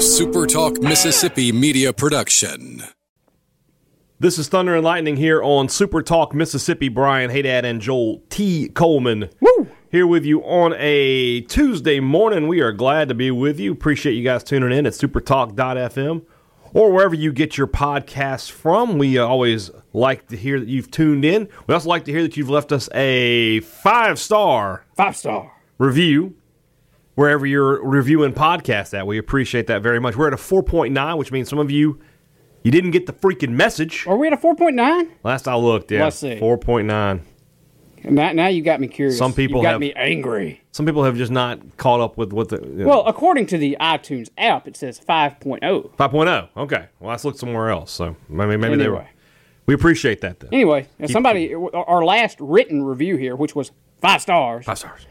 a Super Talk Mississippi media production. This is Thunder and Lightning here on Super Talk Mississippi. Brian Hadad and Joel T. Coleman. Woo! Here with you on a Tuesday morning. We are glad to be with you. Appreciate you guys tuning in at supertalk.fm or wherever you get your podcasts from. We always like to hear that you've tuned in. We also like to hear that you've left us a five-star review wherever you're reviewing podcasts at. We appreciate that very much. We're at a 4.9, which means some of you didn't get the freaking message. Are we at a 4.9? Last I looked, yeah. Let's see. 4.9. Now you got me curious. Some people got me angry. Some people have just not caught up with what the... You know. Well, according to the iTunes app, it says 5.0. 5.0 Okay. Well, let's look somewhere else. So maybe anyway. They were... We appreciate that, though. Anyway, our last written review here, which was 5 stars. 5 stars.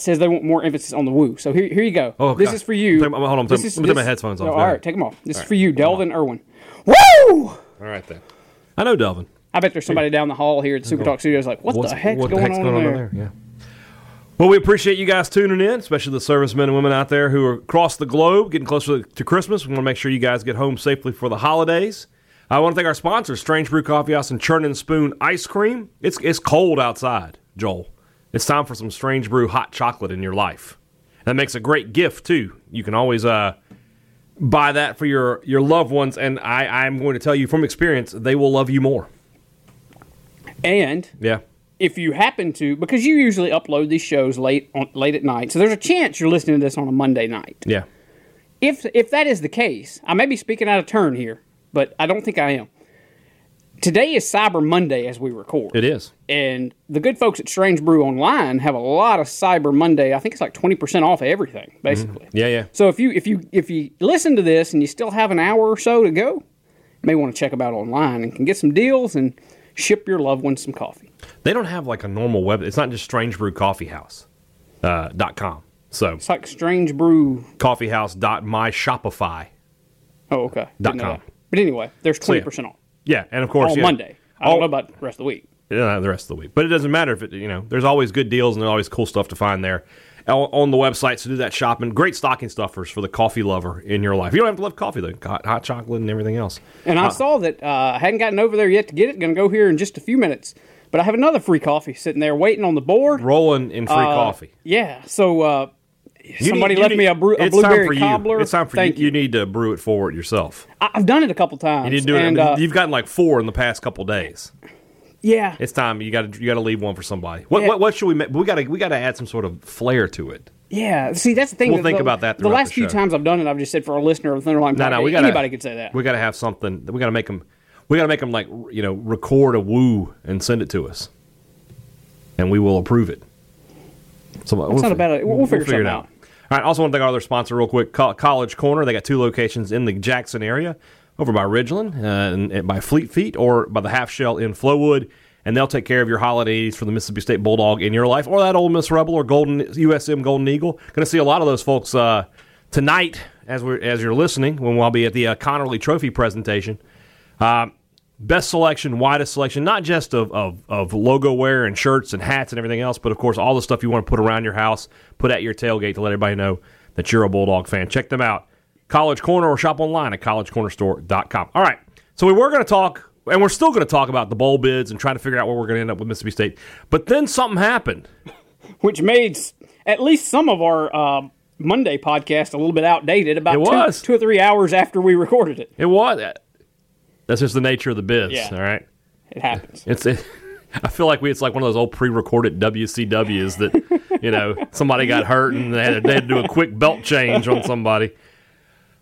Says they want more emphasis on the woo. So here you go. Oh, this is for you. Hold on. Let me take my headphones off. All right, take them off. This is for you, Delvin Irwin. Woo! All right, then. I know Delvin. I bet there's somebody down the hall here at Super Talk Studios like, what the heck's going on there? Yeah. Well, we appreciate you guys tuning in, especially the servicemen and women out there who are across the globe getting closer to Christmas. We want to make sure you guys get home safely for the holidays. I want to thank our sponsors, Strange Brew Coffeehouse and Churn and Spoon Ice Cream. It's cold outside, Joel. It's time for some Strange Brew hot chocolate in your life. That makes a great gift, too. You can always... buy that for your loved ones, and I'm going to tell you from experience, they will love you more. And if you happen to, because you usually upload these shows late at night, so there's a chance you're listening to this on a Monday night. Yeah. If that is the case, I may be speaking out of turn here, but I don't think I am. Today is Cyber Monday as we record. It is. And the good folks at Strange Brew Online have a lot of Cyber Monday. I think it's like 20% off everything, basically. Mm-hmm. Yeah. So if you listen to this and you still have an hour or so to go, you may want to check them out online and can get some deals and ship your loved ones some coffee. They don't have like a normal web. It's not just strangebrewcoffeehouse.com. So it's like strangebrewcoffeehouse.myshopify.com. Oh, okay. .com. But anyway, there's 20% off. Yeah, and of course... On Monday. I don't know about the rest of the week. Yeah, the rest of the week. But it doesn't matter if it, there's always good deals and there's always cool stuff to find there on the website, so do that shopping. Great stocking stuffers for the coffee lover in your life. You don't have to love coffee, though. Hot chocolate and everything else. And I saw that I hadn't gotten over there yet to get it. Going to go here in just a few minutes. But I have another free coffee sitting there waiting on the board. Rolling in free coffee. Yeah, so... Somebody left me a blueberry cobbler. It's time for you. You need to brew it forward yourself. I've done it a couple times. You didn't do it. You've gotten like 4 in the past couple days. Yeah, it's time. You got to leave one for somebody. What should we make? We got to add some sort of flair to it. Yeah, see, that's the thing. We'll think about that. The last few times I've done it, I've just said for our listener of Thunder Line. No, anybody could say that. We got to have something. We got to make them. We got to make them record a woo and send it to us, and we will approve it. We'll figure it out. All right, also want to thank our other sponsor real quick, College Corner. They got 2 locations in the Jackson area, over by Ridgeland, and by Fleet Feet, or by the Half Shell in Flowood, and they'll take care of your holidays for the Mississippi State Bulldog in your life, or that Ole Miss Rebel, or USM Golden Eagle. Going to see a lot of those folks tonight as you're listening, when we'll be at the Connerly Trophy presentation. Best selection, widest selection, not just of logo wear and shirts and hats and everything else, but, of course, all the stuff you want to put around your house, put at your tailgate to let everybody know that you're a Bulldog fan. Check them out, College Corner, or shop online at collegecornerstore.com. All right, so we were going to talk, and we're still going to talk about the bowl bids and trying to figure out where we're going to end up with Mississippi State, but then something happened. Which made at least some of our Monday podcast a little bit outdated about two or 3 hours after we recorded it. It was. That's just the nature of the biz, all right? It happens. I feel like it's like one of those old pre-recorded WCWs that, somebody got hurt and they had to do a quick belt change on somebody.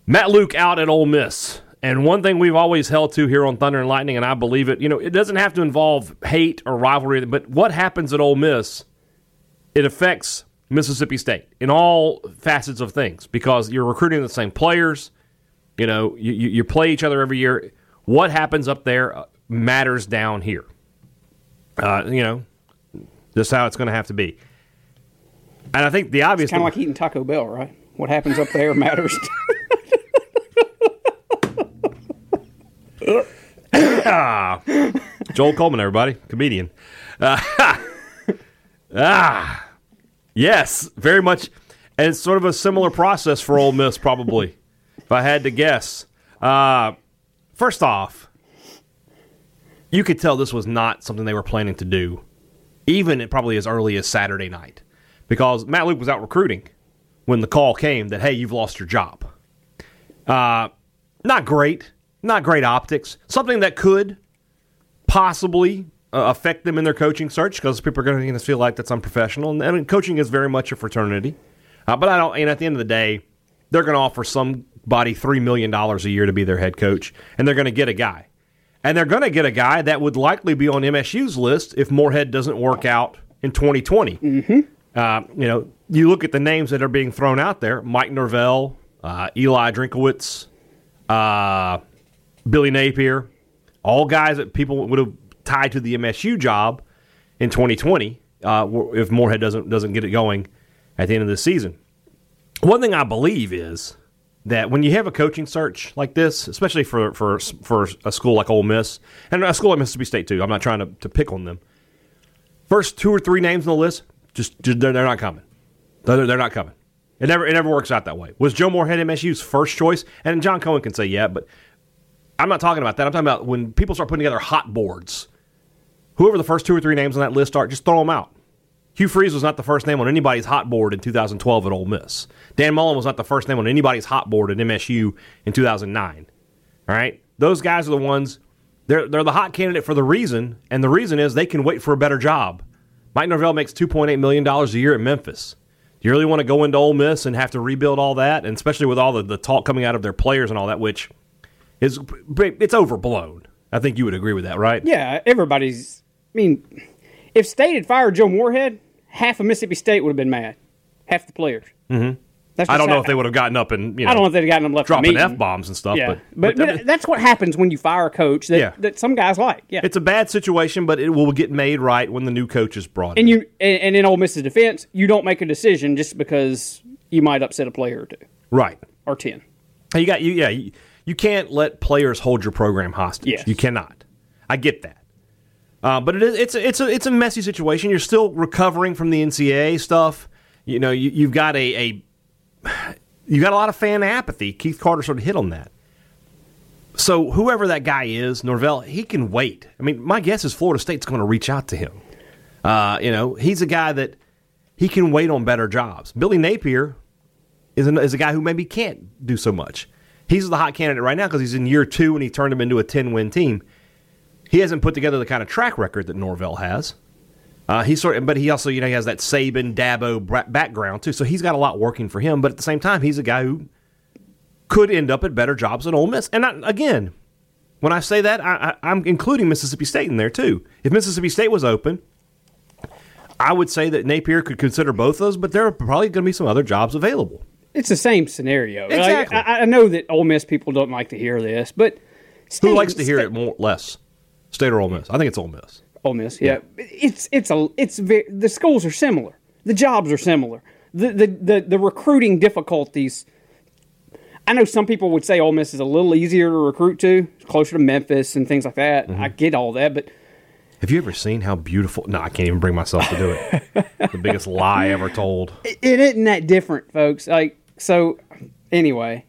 Matt Luke out at Ole Miss. And one thing we've always held to here on Thunder and Lightning, and I believe it, it doesn't have to involve hate or rivalry, but what happens at Ole Miss, it affects Mississippi State in all facets of things because you're recruiting the same players, you play each other every year. What happens up there matters down here. This is how it's going to have to be. And I think the obvious... It's kind of like eating Taco Bell, right? What happens up there matters. Joel Coleman, everybody. Comedian. Yes, very much. And it's sort of a similar process for Ole Miss, probably. if I had to guess. First off, you could tell this was not something they were planning to do, even probably as early as Saturday night, because Matt Luke was out recruiting when the call came that, hey, you've lost your job. Not great optics. Something that could possibly affect them in their coaching search, because people are going to feel like that's unprofessional. And I mean, coaching is very much a fraternity. But I don't. And at the end of the day, they're going to offer somebody $3 million a year to be their head coach, and they're going to get a guy. And they're going to get a guy that would likely be on MSU's list if Moorhead doesn't work out in 2020. Mm-hmm. You look at the names that are being thrown out there: Mike Norvell, Eli Drinkwitz, Billy Napier, all guys that people would have tied to the MSU job in 2020 if Moorhead doesn't get it going at the end of this season. One thing I believe is that when you have a coaching search like this, especially for a school like Ole Miss, and a school like Mississippi State too, I'm not trying to pick on them, first two or three names on the list, just they're not coming. They're not coming. It never works out that way. Was Joe Moorhead MSU's first choice? And John Cohen can say, yeah, but I'm not talking about that. I'm talking about when people start putting together hot boards, whoever the first two or three names on that list are, just throw them out. Hugh Freeze was not the first name on anybody's hot board in 2012 at Ole Miss. Dan Mullen was not the first name on anybody's hot board at MSU in 2009. All right? Those guys are the ones, they're the hot candidate for the reason, and the reason is they can wait for a better job. Mike Norvell makes $2.8 million a year at Memphis. Do you really want to go into Ole Miss and have to rebuild all that? And especially with all the talk coming out of their players and all that, which is it's overblown. I think you would agree with that, right? Yeah, everybody's – I mean, if State had fired Joe Moorhead, half of Mississippi State would have been mad, half the players. Mm-hmm. I don't know if they would have gotten up and I don't know if they'd have gotten them left dropping F-bombs and stuff. Yeah. But that's what happens when you fire a coach that some guys like. Yeah, it's a bad situation, but it will get made right when the new coach is brought in. And in Ole Miss's defense, you don't make a decision just because you might upset a player or two, right? Or 10. You can't let players hold your program hostage. Yes. You cannot. I get that. But it's a messy situation. You're still recovering from the NCAA stuff. You've got a lot of fan apathy. Keith Carter sort of hit on that. So whoever that guy is, Norvell, he can wait. I mean, my guess is Florida State's going to reach out to him. He's a guy that he can wait on better jobs. Billy Napier is a guy who maybe can't do so much. He's the hot candidate right now because he's in year two and he turned him into a 10-win team. He hasn't put together the kind of track record that Norvell has. But he also, he has that Saban, Dabo background too, so he's got a lot working for him. But at the same time, he's a guy who could end up at better jobs at Ole Miss. And again, when I say that, I'm including Mississippi State in there too. If Mississippi State was open, I would say that Napier could consider both those, but there are probably going to be some other jobs available. It's the same scenario. Exactly. I know that Ole Miss people don't like to hear this, but State, who likes to hear it more, less? State or Ole Miss? I think it's Ole Miss. Ole Miss, yeah. The schools are similar. The jobs are similar. The recruiting difficulties. I know some people would say Ole Miss is a little easier to recruit to, closer to Memphis and things like that. Mm-hmm. I get all that, but have you ever seen how beautiful? No, I can't even bring myself to do it. The biggest lie ever told. It isn't that different, folks. Anyway,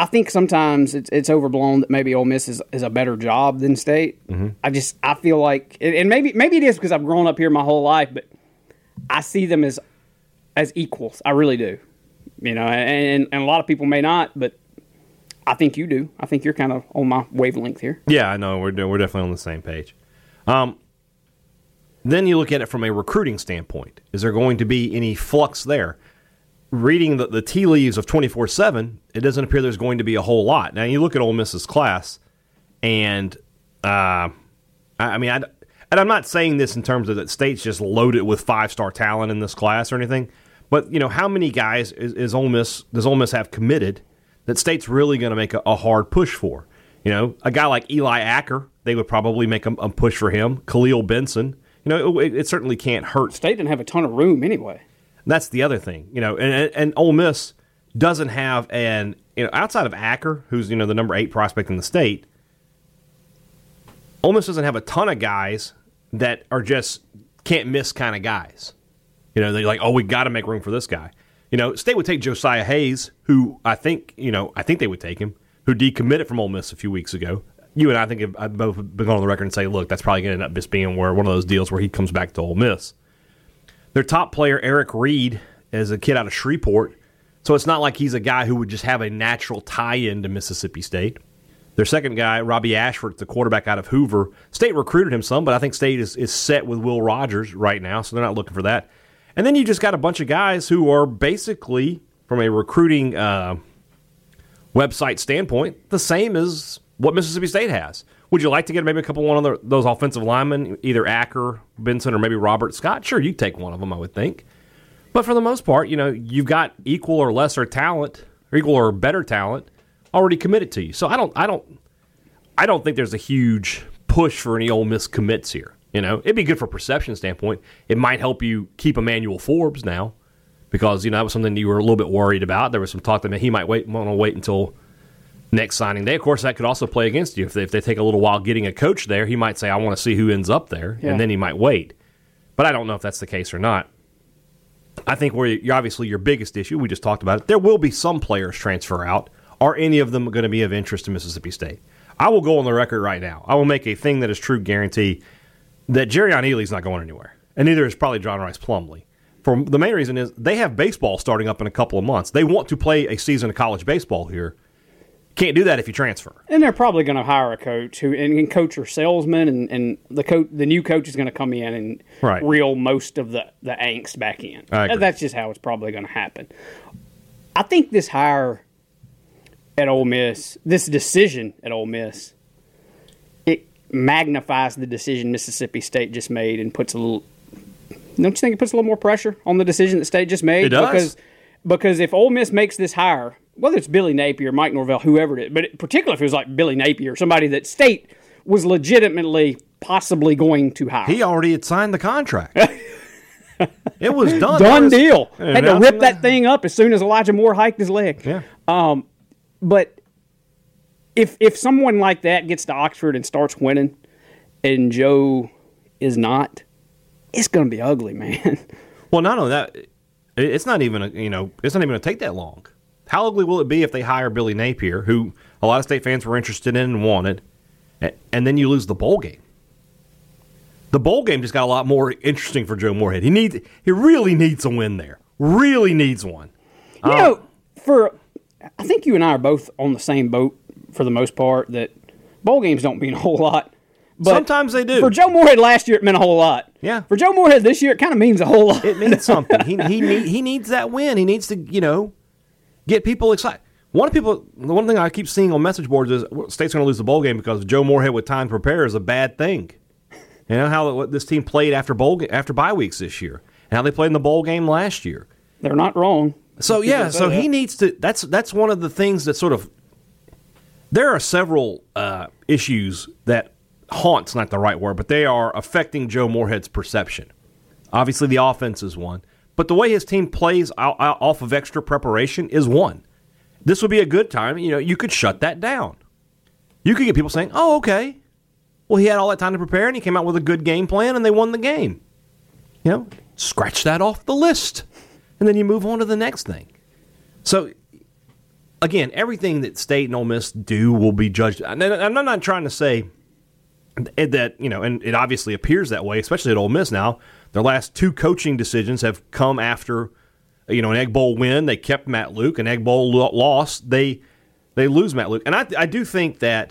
I think sometimes it's overblown that maybe Ole Miss is a better job than State. Mm-hmm. I feel like, and maybe it is because I've grown up here my whole life, but I see them as equals. I really do. And a lot of people may not, but I think you do. I think you're kind of on my wavelength here. Yeah, I know. We're definitely on the same page. Then you look at it from a recruiting standpoint. Is there going to be any flux there? Reading the tea leaves of 24/7, it doesn't appear there's going to be a whole lot. Now, you look at Ole Miss's class, and and I'm not saying this in terms of that State's just loaded with five-star talent in this class or anything, but how many guys does Ole Miss have committed that State's really going to make a hard push for? A guy like Eli Acker, they would probably make a push for him. Khalil Benson, it certainly can't hurt. State didn't have a ton of room anyway. That's the other thing, and Ole Miss doesn't have an, outside of Acker, who's, the number 8 prospect in the state, Ole Miss doesn't have a ton of guys that are just can't miss kind of guys. They're like, oh, we got to make room for this guy. You know, State would take Josiah Hayes, who I think they would take him, who decommitted from Ole Miss a few weeks ago. You and I think have both been going on the record and say, look, that's probably going to end up just being where one of those deals where he comes back to Ole Miss. Their top player, Eric Reid, is a kid out of Shreveport, so it's not like he's a guy who would just have a natural tie-in to Mississippi State. Their second guy, Robbie Ashford, the quarterback out of Hoover. State recruited him some, but I think State is set with Will Rogers right now, so they're not looking for that. And then you just got a bunch of guys who are basically, from a recruiting website standpoint, the same as what Mississippi State has. Would you like to get maybe a couple one of those offensive linemen, either Acker, Benson, or maybe Robert Scott? Sure, you take one of them, I would think. But for the most part, you know, you've got equal or lesser talent, or equal or better talent, already committed to you. So I don't think there's a huge push for any Ole Miss commits here. You know, it'd be good for perception standpoint. It might help you keep Emmanuel Forbes now, because you know that was something you were a little bit worried about. There was some talk that he might want to wait until next signing day. Of course, that could also play against you. If they take a little while getting a coach there, he might say, I want to see who ends up there, and then he might wait. But I don't know if that's the case or not. I think obviously your biggest issue, we just talked about it, there will be some players transfer out. Are any of them going to be of interest to Mississippi State? I will go on the record right now. I will make a thing that is true guarantee that Jerrion Ealy's not going anywhere, and neither is probably John Rice Plumlee. For the main reason is they have baseball starting up in a couple of months. They want to play a season of college baseball here. Can't do that if you transfer. And they're probably going to hire a coach who coach your salesman, and the new coach is going to come in and reel most of the angst back in. That's just how it's probably going to happen. I think this hire at Ole Miss, this decision at Ole Miss, it magnifies the decision Mississippi State just made and puts a little. Don't you think it puts a little more pressure on the decision that State just made? It does. Because if Ole Miss makes this hire, whether it's Billy Napier, Mike Norvell, whoever it is, but particularly if it was like Billy Napier, somebody that State was legitimately possibly going to hire. He already had signed the contract. It was done. Done deal. Had to rip that thing up as soon as Elijah Moore hiked his leg. Yeah. But if someone like that gets to Oxford and starts winning and Joe is not, it's going to be ugly, man. Well, not only that, it's not even going to take that long. How ugly will it be if they hire Billy Napier, who a lot of State fans were interested in and wanted, and then you lose the bowl game? The bowl game just got a lot more interesting for Joe Moorhead. He really needs a win there. Really needs one. I think you and I are both on the same boat for the most part, that bowl games don't mean a whole lot. But sometimes they do. For Joe Moorhead last year, it meant a whole lot. Yeah. For Joe Moorhead this year, it kind of means a whole lot. It means something. He needs that win. He needs to, get people excited. The one thing I keep seeing on message boards is State's going to lose the bowl game because Joe Moorhead with time to prepare is a bad thing. You know how this team played after bye weeks this year, and how they played in the bowl game last year. They're not wrong. So yeah, so he needs to. That's one of the things that sort of. There are several issues that haunt's not the right word, but they are affecting Joe Moorhead's perception. Obviously, the offense is one, but the way his team plays off of extra preparation is one. This would be a good time. You know, you could shut that down. You could get people saying, "Oh, okay. Well, he had all that time to prepare, and he came out with a good game plan, and they won the game." You know, scratch that off the list. And then you move on to the next thing. So, again, everything that State and Ole Miss do will be judged. And I'm not trying to say that, and it obviously appears that way, especially at Ole Miss now. Their last two coaching decisions have come after, an Egg Bowl win. They kept Matt Luke. An Egg Bowl loss, they lose Matt Luke. And I do think two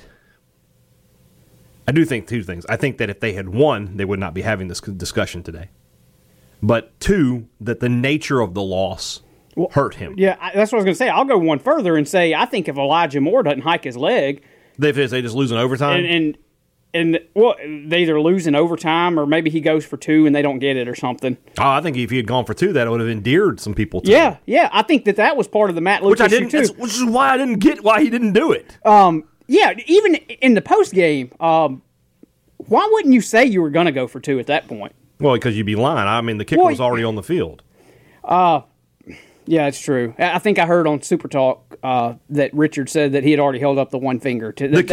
things. I think that if they had won, they would not be having this discussion today. But two, that the nature of the loss hurt him. Yeah, that's what I was going to say. I'll go one further and say I think if Elijah Moore doesn't hike his leg, they just lose in overtime, and they either lose in overtime or maybe he goes for two and they don't get it or something. Oh, I think if he had gone for two, that would have endeared some people to him. Yeah. I think that was part of the Matt Luke issue too, which is why I didn't get why he didn't do it. Yeah, even in the post game, why wouldn't you say you were going to go for two at that point? Well, because you'd be lying. I mean, the kicker was already on the field. Yeah, it's true. I think I heard on Super Talk that Richard said that he had already held up the one finger. They were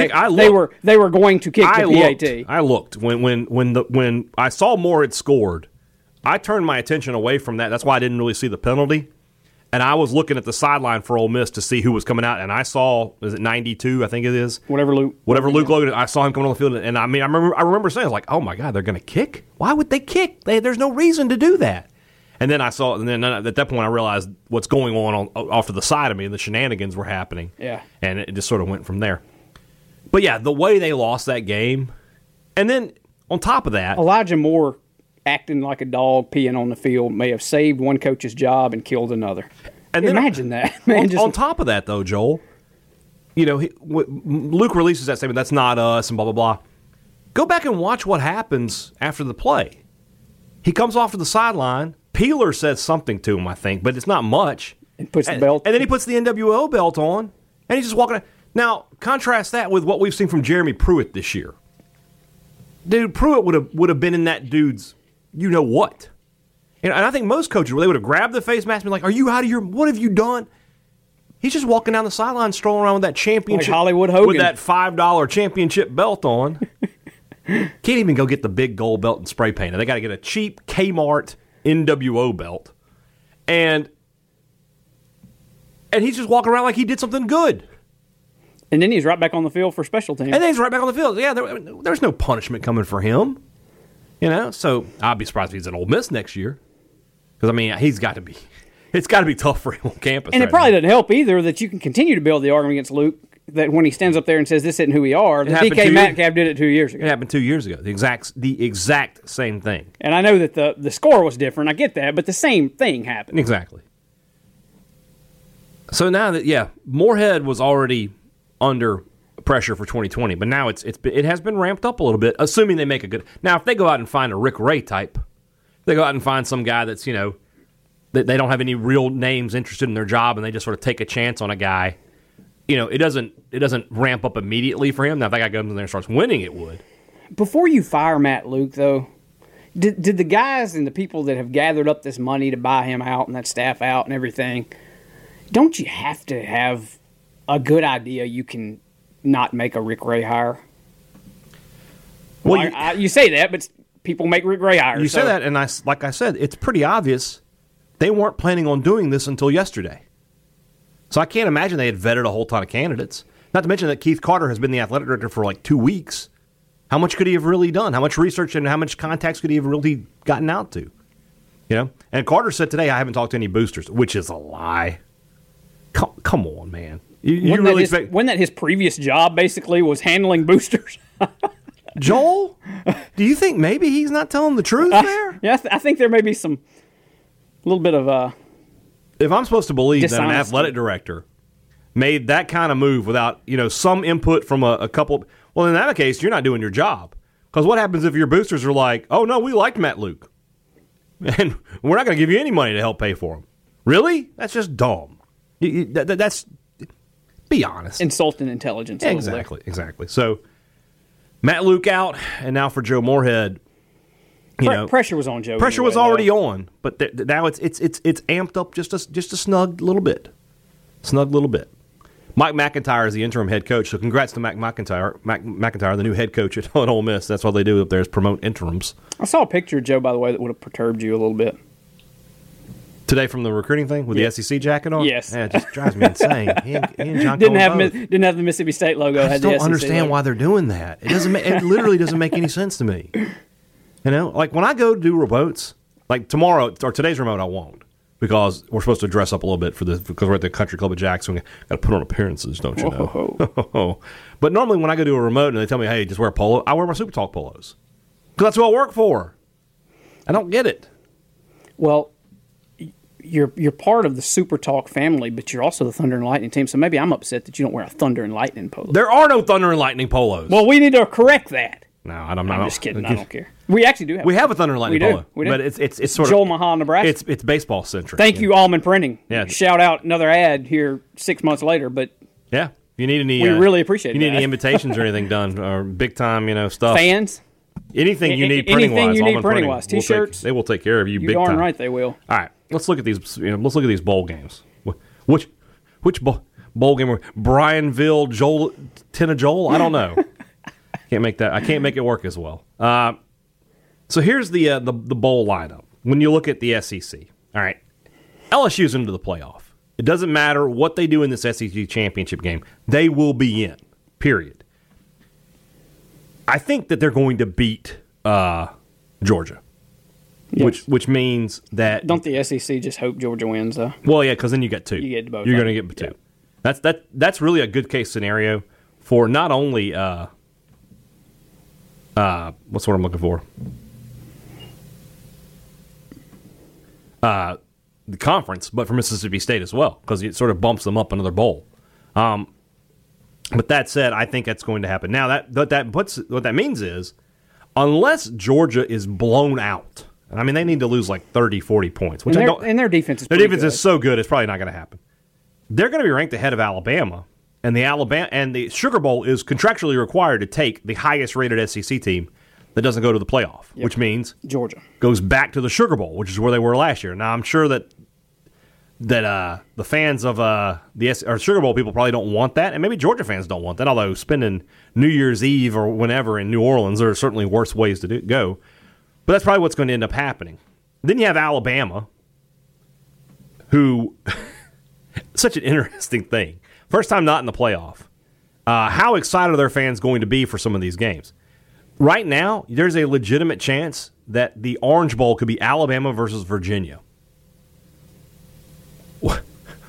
going to kick the PAT. I looked when I saw Moore had scored. I turned my attention away from that. That's why I didn't really see the penalty. And I was looking at the sideline for Ole Miss to see who was coming out, and I saw, is it 92, I think it is? Whatever Luke Logan, I saw him coming on the field, and I mean, I remember saying, I was like, oh my God, they're going to kick? Why would they kick? There's no reason to do that. And then I saw, and then at that point I realized what's going on off to the side of me, and the shenanigans were happening. Yeah. And it just sort of went from there. But yeah, the way they lost that game, and then on top of that, Elijah Moore acting like a dog peeing on the field may have saved one coach's job and killed another. And then, imagine that. Man, on top of that, though, Joel, you know, Luke releases that statement, that's not us, and blah, blah, blah. Go back and watch what happens after the play. He comes off to the sideline. Peeler says something to him, I think, but it's not much. And puts the belt. And then he puts the NWO belt on, and he's just walking out. Now, contrast that with what we've seen from Jeremy Pruitt this year. Dude, Pruitt would have been in that dude's you know what. And I think most coaches, they would have grabbed the face mask and been like, are you out of your, what have you done? He's just walking down the sideline, strolling around with that championship. Like Hollywood Hogan. With that $5 championship belt on. Can't even go get the big gold belt and spray paint. They got to get a cheap Kmart NWO belt. And he's just walking around like he did something good. And then he's right back on the field for special teams. Yeah, there's no punishment coming for him. You know, so I'd be surprised if he's at Ole Miss next year. Because, I mean, he's got to be. It's got to be tough for him on campus. And right it probably now. Doesn't help either that you can continue to build the argument against Luke that when he stands up there and says this isn't who we are, the PK Matcab did it 2 years ago. It happened 2 years ago. The exact same thing. And I know that the score was different. I get that. But the same thing happened. Exactly. So now that, yeah, Moorhead was already under pressure for 2020, but now it has been ramped up a little bit, assuming they make a good. Now, if they go out and find a Rick Ray type, they go out and find some guy that's, you know, that they don't have any real names interested in their job, and they just sort of take a chance on a guy, you know, it doesn't ramp up immediately for him. Now, if that guy goes in there and starts winning, it would. Before you fire Matt Luke, though, did the guys and the people that have gathered up this money to buy him out and that staff out and everything, don't you have to have a good idea you can not make a Rick Ray hire? Well, you say that, but people make Rick Ray hires. You say that, and like I said, it's pretty obvious they weren't planning on doing this until yesterday. So I can't imagine they had vetted a whole ton of candidates. Not to mention that Keith Carter has been the athletic director for like 2 weeks. How much could he have really done? How much research and how much contacts could he have really gotten out to? You know, and Carter said today, I haven't talked to any boosters, which is a lie. Come on, man. Wasn't that his previous job basically was handling boosters? Joel, do you think maybe he's not telling the truth there? Yeah, I think there may be some little bit of if I'm supposed to believe that an athletic director made that kind of move without, you know, some input from a couple. Well, in that case, you're not doing your job. Because what happens if your boosters are like, oh, no, we liked Matt Luke. And we're not going to give you any money to help pay for him. Really? That's just dumb. That's... Be honest. Insulting intelligence. Yeah, exactly. So, Matt Luke out, and now for Joe Moorhead. Pressure was on Joe. Pressure was already on, but now it's amped up just a snug little bit. Mike MacIntyre is the interim head coach, so congrats to Mike MacIntyre. MacIntyre, the new head coach at Ole Miss. That's what they do up there is promote interims. I saw a picture of Joe, by the way, that would have perturbed you a little bit. Today from the recruiting thing with the SEC jacket on? Yes. Yeah, it just drives me insane. He and John didn't have the Mississippi State logo. I just don't understand why they're doing that. It literally doesn't make any sense to me. You know, like when I go do remotes, like tomorrow or today's remote I won't because we're supposed to dress up a little bit for this because we're at the Country Club of Jackson. Got to put on appearances, don't you know? But normally when I go do a remote and they tell me, hey, just wear a polo, I wear my Super Talk polos because that's who I work for. I don't get it. Well, You're part of the Super Talk family, but you're also the Thunder and Lightning team, so maybe I'm upset that you don't wear a Thunder and Lightning polo. There are no Thunder and Lightning polos. Well, we need to correct that. No, I'm just kidding. I don't care. We actually do have. We have a Thunder and Lightning polo. We do. But it's sort of Joel Mahal, Nebraska. It's baseball centric. Thank you, Almond Printing. Yeah. Shout out another ad here 6 months later, but yeah, you need any. We really appreciate it. You need any invitations or anything done or big time, you know, stuff. Fans. Anything you need printing wise, Almond Printing. T-shirts. They will take care of you. Big time. Darn right they will. All right. Let's look at these. You know, let's look at these bowl games. Which bowl game? Bryanville, Joel, Tinajoel? I don't know. Can't make that. I can't make it work as well. So here's the bowl lineup. When you look at the SEC, all right, LSU's into the playoff. It doesn't matter what they do in this SEC championship game. They will be in, period. I think that they're going to beat Georgia, yes. which means that... Don't the SEC just hope Georgia wins, though? Well, yeah, because then you get two. You get both. You're going to get two. Yeah. That's really a good case scenario for not only... what's the word I'm looking for? The conference, but for Mississippi State as well, because it sort of bumps them up another bowl. But that said, I think that's going to happen. Now what that means is, unless Georgia is blown out, and I mean they need to lose like 30, 40 points, which their defense is so good, it's probably not going to happen. They're going to be ranked ahead of Alabama, and the Sugar Bowl is contractually required to take the highest rated SEC team that doesn't go to the playoff, yep. Which means Georgia goes back to the Sugar Bowl, which is where they were last year. Now, I'm sure that the fans of the Sugar Bowl people probably don't want that, and maybe Georgia fans don't want that, although spending New Year's Eve or whenever in New Orleans, there are certainly worse ways to go. But that's probably what's going to end up happening. Then you have Alabama, who – such an interesting thing. First time not in the playoff. How excited are their fans going to be for some of these games? Right now, there's a legitimate chance that the Orange Bowl could be Alabama versus Virginia.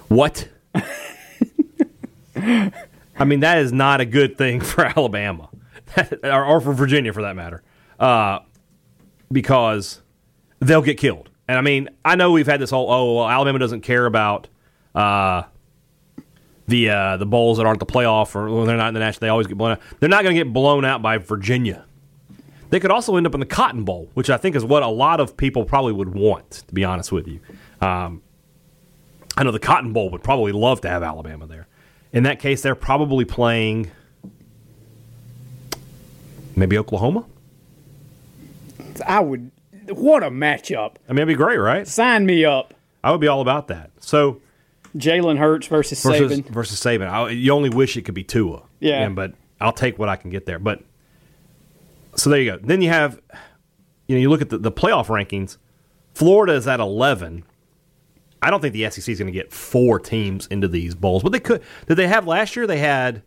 What? I mean, that is not a good thing for Alabama, or for Virginia for that matter, because they'll get killed. And I mean, I know we've had this whole, Alabama doesn't care about the bowls that aren't the playoff, or they're not in the national, they always get blown out. They're not going to get blown out by Virginia. They could also end up in the Cotton Bowl, which I think is what a lot of people probably would want, to be honest with you. I know the Cotton Bowl would probably love to have Alabama there. In that case, they're probably playing maybe Oklahoma? What a matchup. I mean, it'd be great, right? Sign me up. I would be all about that. So Jalen Hurts versus Saban. You only wish it could be Tua. Yeah. But I'll take what I can get there. But so there you go. Then you have, you look at the playoff rankings. Florida is at 11. I don't think the SEC is going to get four teams into these bowls, but they could. Did they have last year? They had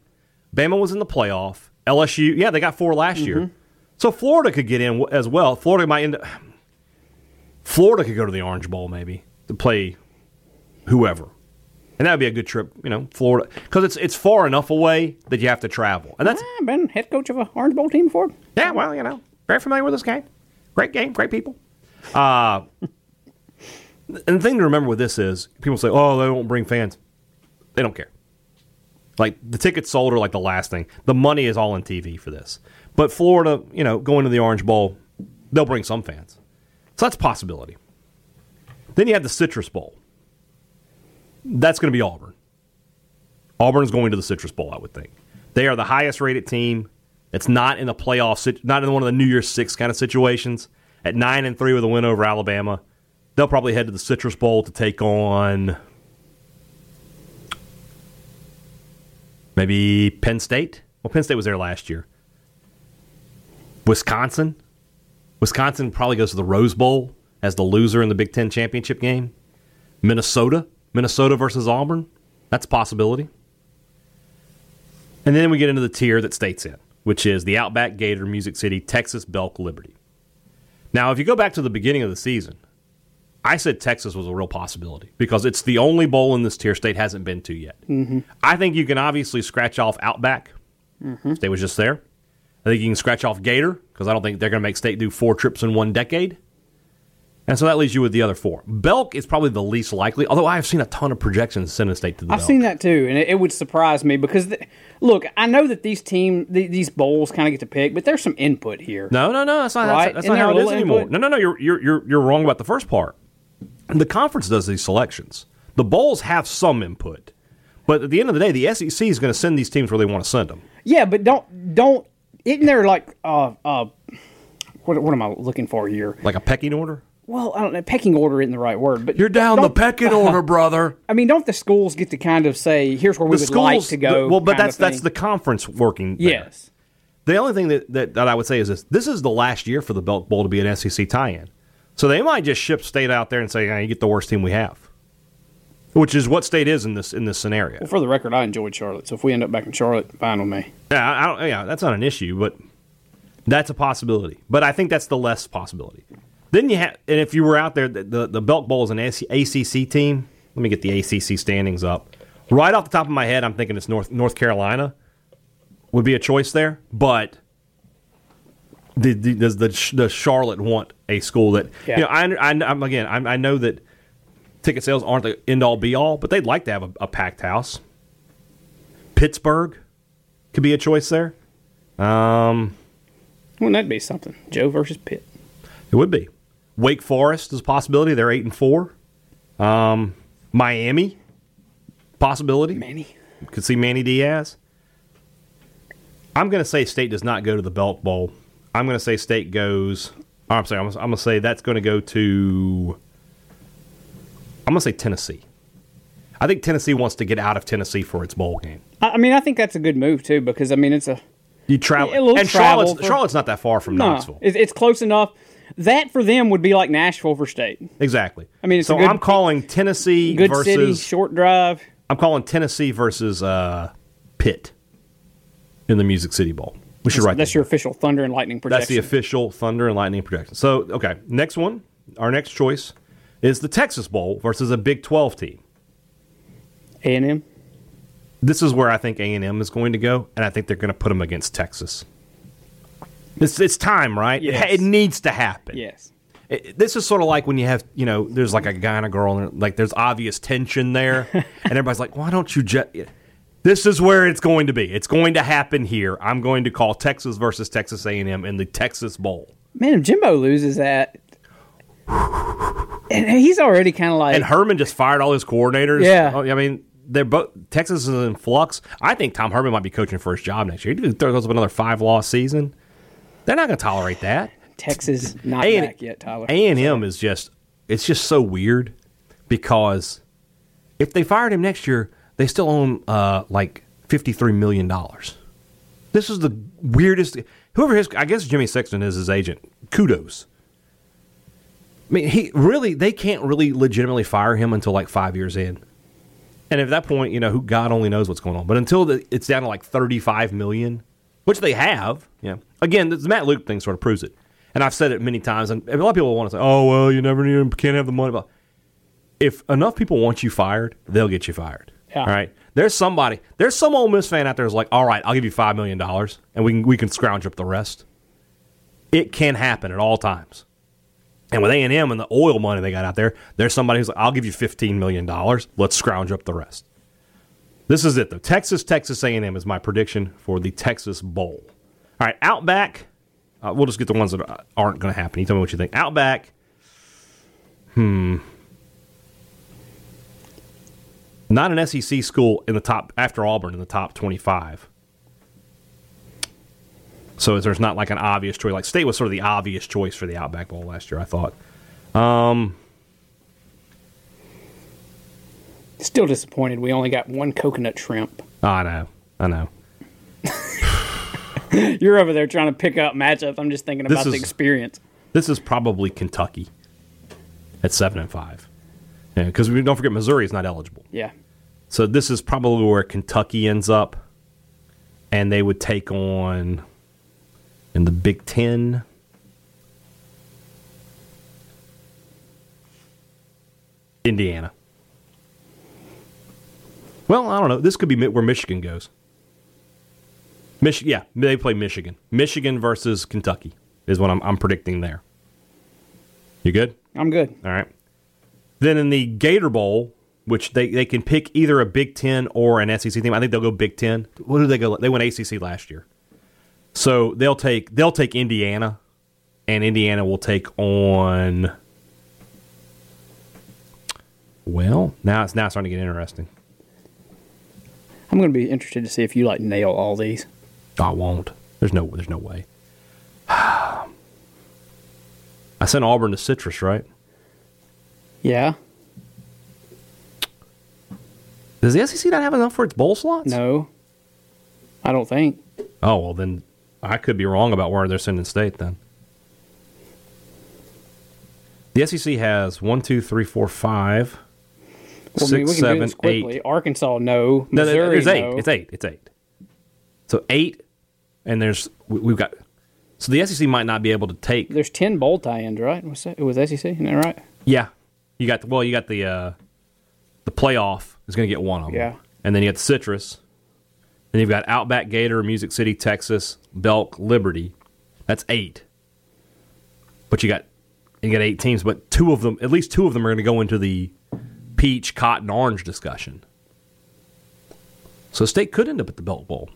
Bama was in the playoff. LSU, yeah, they got four last year. So Florida could get in as well. Florida could go to the Orange Bowl maybe to play whoever. And that would be a good trip, Florida. Because it's far enough away that you have to travel. And that's I've been head coach of an Orange Bowl team before. Yeah, well, very familiar with this game. Great game, great people. And the thing to remember with this is, people say, they won't bring fans. They don't care. Like, the tickets sold are like the last thing. The money is all in TV for this. But Florida, going to the Orange Bowl, they'll bring some fans. So that's a possibility. Then you have the Citrus Bowl. That's going to be Auburn. Auburn's going to the Citrus Bowl, I would think. They are the highest-rated team. It's not in the playoffs, not in one of the New Year's Six kind of situations. At 9-3 with a win over Alabama, they'll probably head to the Citrus Bowl to take on maybe Penn State. Well, Penn State was there last year. Wisconsin. Wisconsin probably goes to the Rose Bowl as the loser in the Big Ten championship game. Minnesota. Minnesota versus Auburn, that's a possibility. And then we get into the tier that State's in, which is the Outback, Gator, Music City, Texas, Belk, Liberty. Now, if you go back to the beginning of the season, I said Texas was a real possibility because it's the only bowl in this tier State hasn't been to yet. Mm-hmm. I think you can obviously scratch off Outback. Mm-hmm. State was just there. I think you can scratch off Gator because I don't think they're going to make State do four trips in one decade. And so that leaves you with the other four. Belk is probably the least likely, although I have seen a ton of projections send a State to the Belk. I've seen that too, and it would surprise me because, look, I know that these bowls kind of get to pick, but there's some input here. No, that's not, right? that's not how it is anymore. Input? No, you're wrong about the first part. The conference does these selections. The bowls have some input, but at the end of the day, the SEC is going to send these teams where they want to send them. Yeah, but don't isn't there like what am I looking for here? Like a pecking order? Well, I don't know. Pecking order isn't the right word, but you're down the pecking order, brother. I mean, don't the schools get to kind of say, "Here's where we would like to go"? But that's the conference working. Yes. There. The only thing that I would say is this: this is the last year for the Belk Bowl to be an SEC tie-in, so they might just ship State out there and say, "You get the worst team we have." Which is what State is in this scenario. Well, for the record, I enjoyed Charlotte. So if we end up back in Charlotte, fine with me. Yeah, that's not an issue, but that's a possibility. But I think that's the less possibility. Then you have, and if you were out there, the Belk Bowl is an ACC team. Let me get the ACC standings up. Right off the top of my head, I'm thinking it's North Carolina would be a choice there, but. Does the Charlotte want a school that I know that ticket sales aren't the end all be all, but they'd like to have a packed house. Pittsburgh could be a choice there. Wouldn't that be something? Joe versus Pitt. It would be. Wake Forest is a possibility. They're 8-4. Miami, possibility. Manny could see Manny Diaz. I'm going to say State does not go to the Belk Bowl. I'm going to say State goes. I'm going to say that's going to go to. I'm going to say Tennessee. I think Tennessee wants to get out of Tennessee for its bowl game. I mean, I think that's a good move too because I mean it's a you travel a little and travel Charlotte's not that far from Knoxville. It's close enough. That for them would be like Nashville for State. Exactly. I mean, it's so a good, I'm calling Tennessee good versus city, short drive. I'm calling Tennessee versus Pitt in the Music City Bowl. We should write that. That's your official Thunder and Lightning projection. That's the official Thunder and Lightning projection. So, okay, next one, our next choice is the Texas Bowl versus a Big 12 team. A&M? This is where I think A&M is going to go, and I think they're going to put them against Texas. It's time, right? Yes. It needs to happen. Yes. This is sort of like when you have, you know, there's like a guy and a girl, and like there's obvious tension there, and everybody's like, why don't you just... This is where it's going to be. It's going to happen here. I'm going to call Texas versus Texas A&M in the Texas Bowl. Man, if Jimbo loses that, and he's already kind of like... And Herman just fired all his coordinators. Yeah. I mean, they're both Texas is in flux. I think Tom Herman might be coaching for his job next year. He throws up another 5-loss season. They're not going to tolerate that. Texas not back yet, Tyler. A&M is just... It's just so weird because if they fired him next year... They still own, like, $53 million. This is the weirdest. Whoever his, I guess Jimmy Sexton is his agent. Kudos. I mean, they can't really legitimately fire him until, like, 5 years in. And at that point, you know, God only knows what's going on. But until it's down to, like, $35 million, which they have. Yeah. Again, the Matt Luke thing sort of proves it. And I've said it many times. And a lot of people want to say, oh, well, you can't have the money. But if enough people want you fired, they'll get you fired. Yeah. All right. There's some Ole Miss fan out there who's like, all right, I'll give you $5 million, and we can scrounge up the rest. It can happen at all times. And with A&M and the oil money they got out there, there's somebody who's like, I'll give you $15 million. Let's scrounge up the rest. This is it, though. Texas A&M is my prediction for the Texas Bowl. All right, Outback. We'll just get the ones that aren't going to happen. You tell me what you think. Outback. Not an SEC school in the top after Auburn in the top 25. So there's not like an obvious choice. Like State was sort of the obvious choice for the Outback Bowl last year, I thought. Still disappointed. We only got one coconut shrimp. I know. You're over there trying to pick up matchups. I'm just thinking about the experience. This is probably Kentucky at 7-5. Because don't forget, Missouri is not eligible. Yeah. So this is probably where Kentucky ends up, and they would take on in the Big Ten. Indiana. Well, I don't know. This could be where Michigan goes. Yeah, they play Michigan. Michigan versus Kentucky is what I'm predicting there. You good? I'm good. All right. Then in the Gator Bowl, which they can pick either a Big Ten or an SEC team. I think they'll go Big Ten. What do they go? They went ACC last year, so they'll take Indiana, and Indiana will take on. Well, now it's starting to get interesting. I'm going to be interested to see if you like nail all these. I won't. There's no way. I sent Auburn to Citrus, right? Yeah. Does the SEC not have enough for its bowl slots? No. I don't think. Oh, well, then I could be wrong about where they're sending State then. The SEC has 1, 2, 3, 4, 5. Well, we can do this quickly. 8. Arkansas, no. Missouri, no. It's eight. So 8, and we've got. So the SEC might not be able to take. There's 10 bowl tie-ins, right? It was SEC, isn't that right? Yeah, you got the playoff is going to get one of them. Yeah, and then you got the Citrus. Then you've got Outback, Gator, Music City, Texas, Belk, Liberty. That's 8. But you got 8 teams, but at least two of them are going to go into the peach, cotton, orange discussion. So State could end up at the Belk Bowl.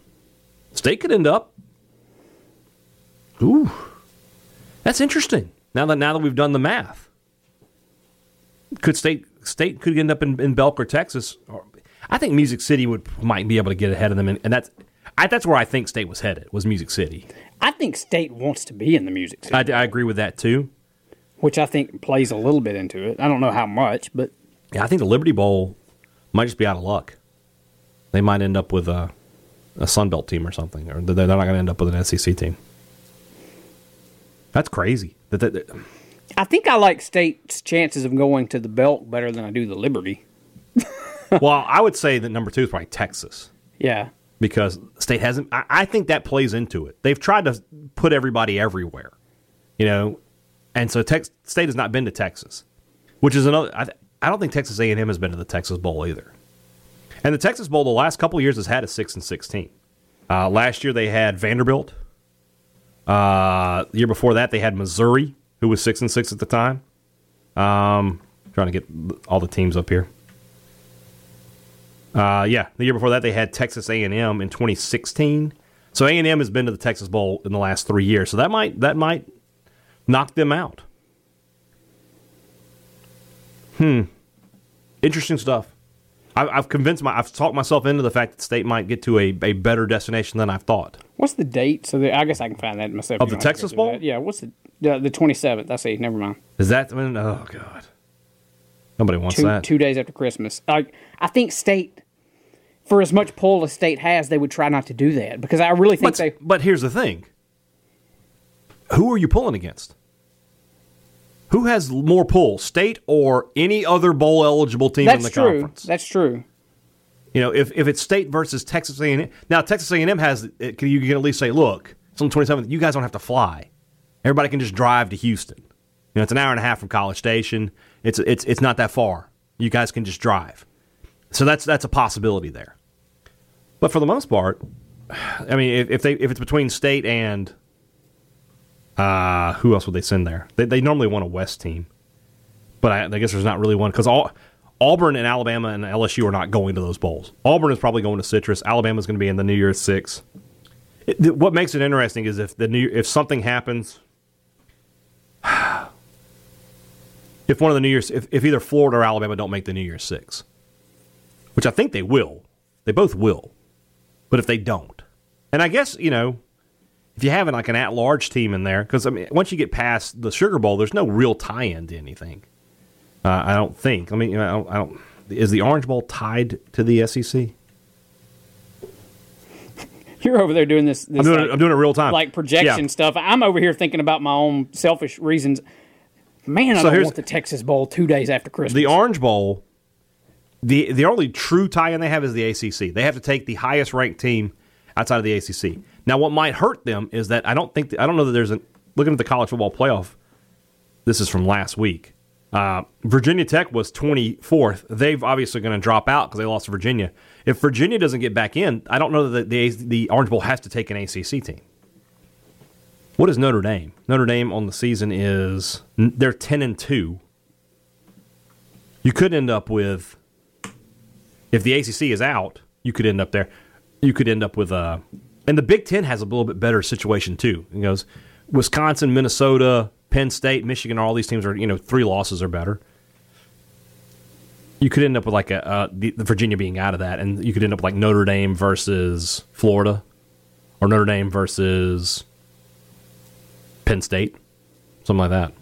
State could end up. Ooh, that's interesting. Now that we've done the math, could State could end up in Belk or Texas? I think Music City might be able to get ahead of them, and that's where I think State was headed, was Music City. I think State wants to be in the Music City. I agree with that too, which I think plays a little bit into it. I don't know how much, but yeah, I think the Liberty Bowl might just be out of luck. They might end up with a Sun Belt team or something, or they're not going to end up with an SEC team. That's crazy. I think I like State's chances of going to the Belk better than I do the Liberty. Well, I would say that number 2 is probably Texas. Yeah. Because State hasn't – I think that plays into it. They've tried to put everybody everywhere, you know. And so State has not been to Texas, which is another – I don't think Texas A&M has been to the Texas Bowl either. And the Texas Bowl the last couple of years has had a 6-16. Last year they had Vanderbilt. The year before that they had Missouri, who was 6-6 at the time. Trying to get all the teams up here. The year before that they had Texas A&M in 2016. So A&M has been to the Texas Bowl in the last 3 years. So that might knock them out. Interesting stuff. I've talked myself into the fact that State might get to a better destination than I've thought. What's the date? So I guess I can find that myself. Of the Texas Bowl? Yeah. What's the 27th? I see. Never mind. Is that? Oh God. Nobody wants that. 2 days after Christmas. I think State, for as much pull as State has, they would try not to do that because I really think they. But here's the thing. Who are you pulling against? Who has more pull, State or any other bowl-eligible team in the conference? That's true. You know, if it's State versus Texas A&M. Now, Texas A&M you can at least say, look, it's on the 27th. You guys don't have to fly. Everybody can just drive to Houston. You know, it's an hour and a half from College Station. It's not that far. You guys can just drive. So that's a possibility there. But for the most part, I mean, if it's between State and... who else would they send there? They normally want a West team, but I guess there's not really one because Auburn and Alabama and LSU are not going to those bowls. Auburn is probably going to Citrus. Alabama's going to be in the New Year's Six. What makes it interesting is if something happens, if one of the New Year's if either Florida or Alabama don't make the New Year's Six, which I think they will, they both will, but if they don't, and I guess you know. If you have like an at-large team in there, because I mean, once you get past the Sugar Bowl, there's no real tie-in to anything. I don't think. I mean, I don't. Is the Orange Bowl tied to the SEC? You're over there doing this. I'm doing it real time, like projection stuff. I'm over here thinking about my own selfish reasons. Man, I don't want the Texas Bowl 2 days after Christmas. The Orange Bowl. The only true tie-in they have is the ACC. They have to take the highest-ranked team outside of the ACC. Now, what might hurt them is that I don't know that there's a looking at the college football playoff. This is from last week. Virginia Tech was 24th. They've obviously going to drop out because they lost to Virginia. If Virginia doesn't get back in, I don't know that the Orange Bowl has to take an ACC team. What is Notre Dame? Notre Dame on the season is they're 10-2. You could end up with if the ACC is out, you could end up there. You could end up with a. And the Big Ten has a little bit better situation, too. It goes Wisconsin, Minnesota, Penn State, Michigan, all these teams are, you know, 3 losses or better. You could end up with like the Virginia being out of that, and you could end up like Notre Dame versus Florida or Notre Dame versus Penn State, something like that.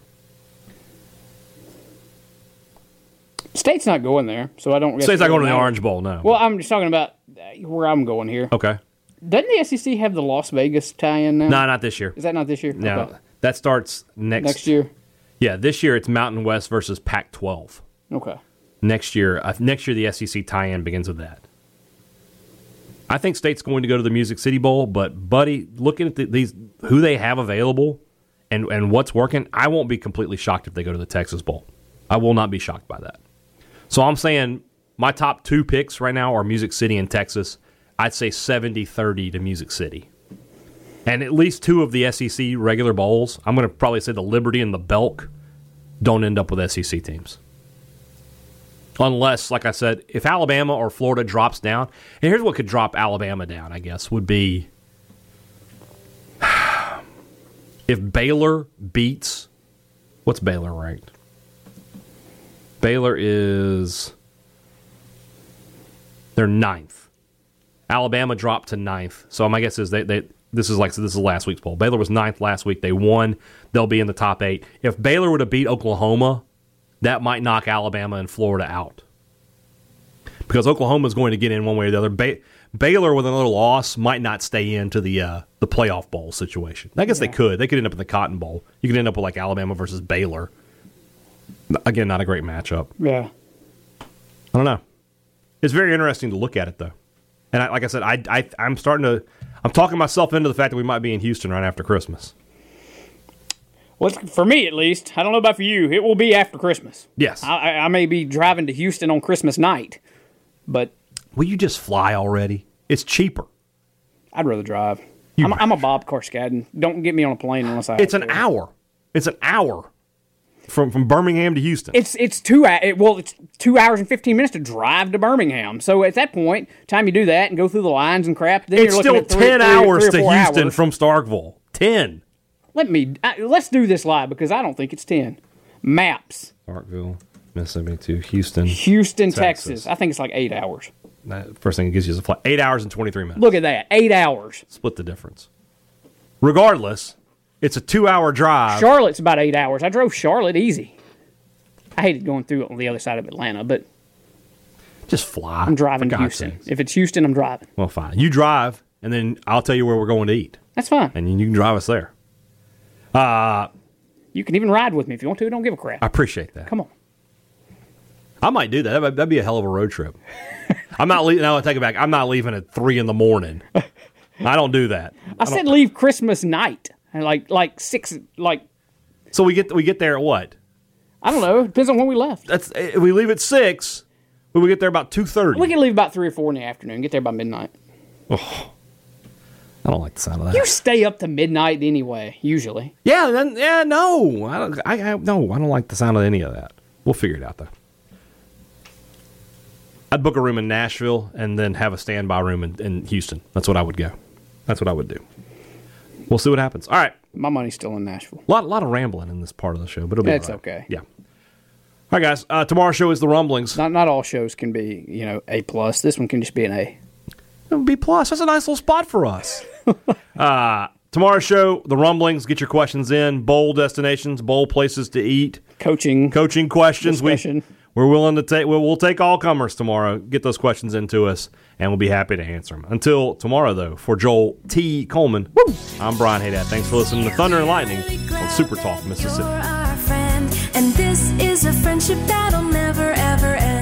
State's not going there, so I don't really. State's not going to the Orange Bowl, no. Well, I'm just talking about where I'm going here. Okay. Doesn't the SEC have the Las Vegas tie-in now? No, not this year. Is that not this year? No, okay. That starts next year. Yeah, this year it's Mountain West versus Pac-12. Okay. Next year, the SEC tie-in begins with that. I think State's going to go to the Music City Bowl, but, buddy, looking at who they have available and what's working, I won't be completely shocked if they go to the Texas Bowl. I will not be shocked by that. So I'm saying my top two picks right now are Music City and Texas. I'd say 70-30 to Music City. And at least two of the SEC regular bowls, I'm going to probably say the Liberty and the Belk, don't end up with SEC teams. Unless, like I said, if Alabama or Florida drops down, and here's what could drop Alabama down, I guess, would be if Baylor beats, what's Baylor ranked? Baylor is, they're 9th. Alabama dropped to 9th. So my guess is this is last week's poll. Baylor was 9th last week. They won. They'll be in the top 8. If Baylor were to beat Oklahoma, that might knock Alabama and Florida out, because Oklahoma's going to get in one way or the other. Baylor with another loss might not stay into the playoff bowl situation. I guess they could. They could end up in the Cotton Bowl. You could end up with like Alabama versus Baylor. Again, not a great matchup. Yeah. I don't know. It's very interesting to look at it though, and I'm talking myself into the fact that we might be in Houston right after Christmas. Well, for me, at least, I don't know about for you, it will be after Christmas. Yes. I may be driving to Houston on Christmas night, but... Will you just fly already? It's cheaper. I'd rather drive. I'm a Bob Corskadden. Don't get me on a plane unless I... It's an hour. It's an hour from Birmingham to Houston. It's 2 hours and 15 minutes to drive to Birmingham. So at that point, time you do that and go through the lines and crap, then it's still 10 hours to Houston from Starkville. 10. Let's do this live, because I don't think it's 10. Maps. Starkville, Mississippi to Houston. Houston, Texas. I think it's like 8 hours. That first thing it gives you is a flight. 8 hours and 23 minutes. Look at that. 8 hours. Split the difference. Regardless, it's a 2 hour drive. Charlotte's about 8 hours. I drove Charlotte easy. I hated going through on the other side of Atlanta, but. Just fly. I'm driving to Houston. If it's Houston, I'm driving. Well, fine. You drive, and then I'll tell you where we're going to eat. That's fine. And you can drive us there. You can even ride with me if you want to. Don't give a crap. I appreciate that. Come on. I might do that. That'd be a hell of a road trip. I'm not leaving. No, I take it back. I'm not leaving at 3 a.m. I don't do that. I said leave Christmas night, like 6. Like. So we get there at what? I don't know. It depends on when we left. We leave at 6. We get there about 2:30. We can leave about 3 or 4 in the afternoon. Get there by midnight. Oh. I don't like the sound of that. You stay up to midnight anyway, usually. Yeah, no. I don't like the sound of any of that. We'll figure it out, though. I'd book a room in Nashville and then have a standby room in Houston. That's what I would go. That's what I would do. We'll see what happens. All right. My money's still in Nashville. A lot of rambling in this part of the show, but it'll be all right. It's okay. Yeah. All right, guys. Tomorrow's show is The Rumblings. Not all shows can be, A+. This one can just be an A. B+. That's a nice little spot for us. Tomorrow's show, The Rumblings. Get your questions in. Bowl destinations, bowl places to eat, coaching questions. We're willing to take. We'll take all comers tomorrow. Get those questions into us, and we'll be happy to answer them. Until tomorrow, though, for Joel T. Coleman, I'm Brian Hadad. Thanks for listening to Thunder and Lightning on Super Talk Mississippi. You're our friend, and this is a friendship that'll never ever end.